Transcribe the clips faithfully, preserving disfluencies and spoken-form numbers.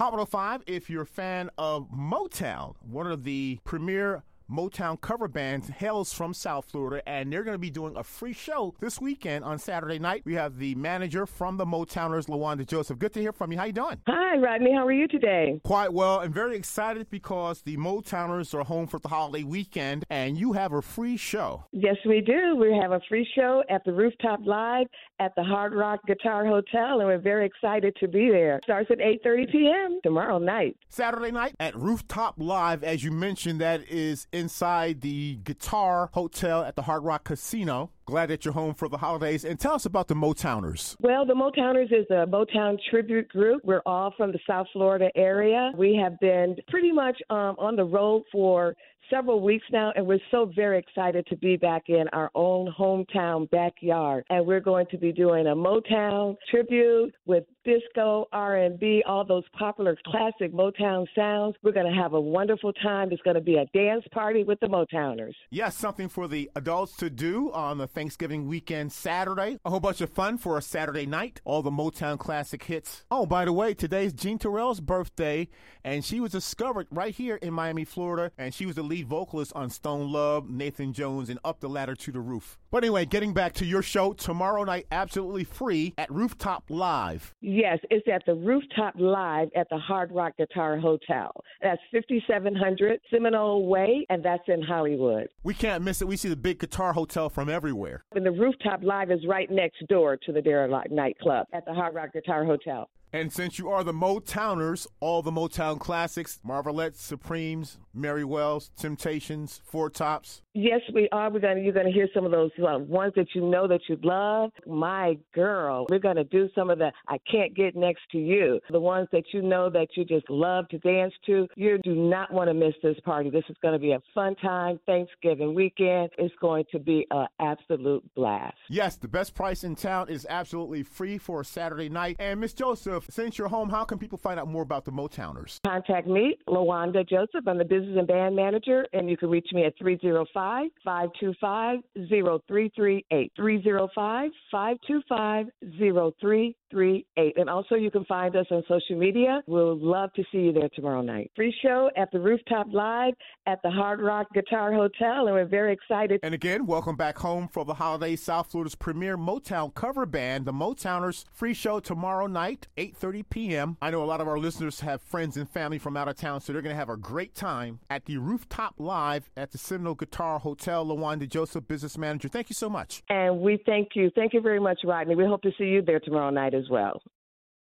Hot one oh five, if you're a fan of Motown, one of the premier Motown cover bands hails from South Florida, and they're going to be doing a free show this weekend on Saturday night. We have the manager from the Motowners, LaWanda Joseph. Good to hear from you. How you doing? Hi, Rodney. How are you today? Quite well, and very excited because the Motowners are home for the holiday weekend, and you have a free show. Yes, we do. We have a free show at the Rooftop Live at the Hard Rock Guitar Hotel, and we're very excited to be there. Starts at eight thirty p.m. tomorrow night. Saturday night at Rooftop Live, as you mentioned, that is inside the Guitar Hotel at the Hard Rock Casino. Glad that you're home for the holidays. And tell us about the Motowners. Well, the Motowners is a Motown tribute group. We're all from the South Florida area. We have been pretty much um, on the road for several weeks now, and we're so very excited to be back in our own hometown backyard. And we're going to be doing a Motown tribute with disco, R and B, all those popular classic Motown sounds. We're going to have a wonderful time. There's going to be a dance party with the Motowners. Yes, something for the adults to do on the Thanksgiving weekend Saturday. A whole bunch of fun for a Saturday night. All the Motown classic hits. Oh, by the way, today's Jean Terrell's birthday, and she was discovered right here in Miami, Florida, and she was the lead vocalist on Stone Love, Nathan Jones, and Up the Ladder to the Roof. But anyway, getting back to your show, tomorrow night, absolutely free at Rooftop Live. Yes, it's at the Rooftop Live at the Hard Rock Guitar Hotel. That's fifty-seven hundred Seminole Way, and that's in Hollywood. We can't miss it. We see the big Guitar Hotel from everywhere. And the Rooftop Live is right next door to the D A E R nightclub at the Hard Rock Guitar Hotel. And since you are the Motowners, all the Motown classics, Marvelettes, Supremes, Mary Wells, Temptations, Four Tops. Yes, we are. We're gonna, you're going to hear some of those uh, ones that you know that you love. My Girl. We're going to do some of the I Can't Get Next to You, the ones that you know that you just love to dance to. You do not want to miss this party. This is going to be a fun time, Thanksgiving weekend. It's going to be an absolute blast. Yes, the best price in town is absolutely free for a Saturday night. And Miss Joseph, since you're home, how can people find out more about the Motowners? Contact me, LaWanda Joseph. I'm the business and band manager, and you can reach me at three oh five, five two five, oh three three eight. three oh five, five two five, oh three three eight. And also, you can find us on social media. We'll love to see you there tomorrow night. Free show at the Rooftop Live at the Hard Rock Guitar Hotel, and we're very excited. And again, welcome back home for the holiday. South Florida's premier Motown cover band, the Motowners. Free show tomorrow night, eight thirty p.m. I know a lot of our listeners have friends and family from out of town, so they're going to have a great time at the Rooftop Live at the Seminole Guitar Hotel. LaWanda Joseph, business manager, thank you so much. And we thank you. Thank you very much, Rodney. We hope to see you there tomorrow night as well.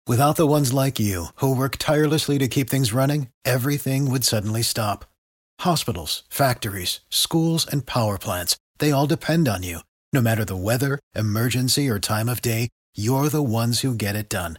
Without the ones like you, who work tirelessly to keep things running, everything would suddenly stop. Hospitals, factories, schools, and power plants, they all depend on you. No matter the weather, emergency, or time of day, you're the ones who get it done.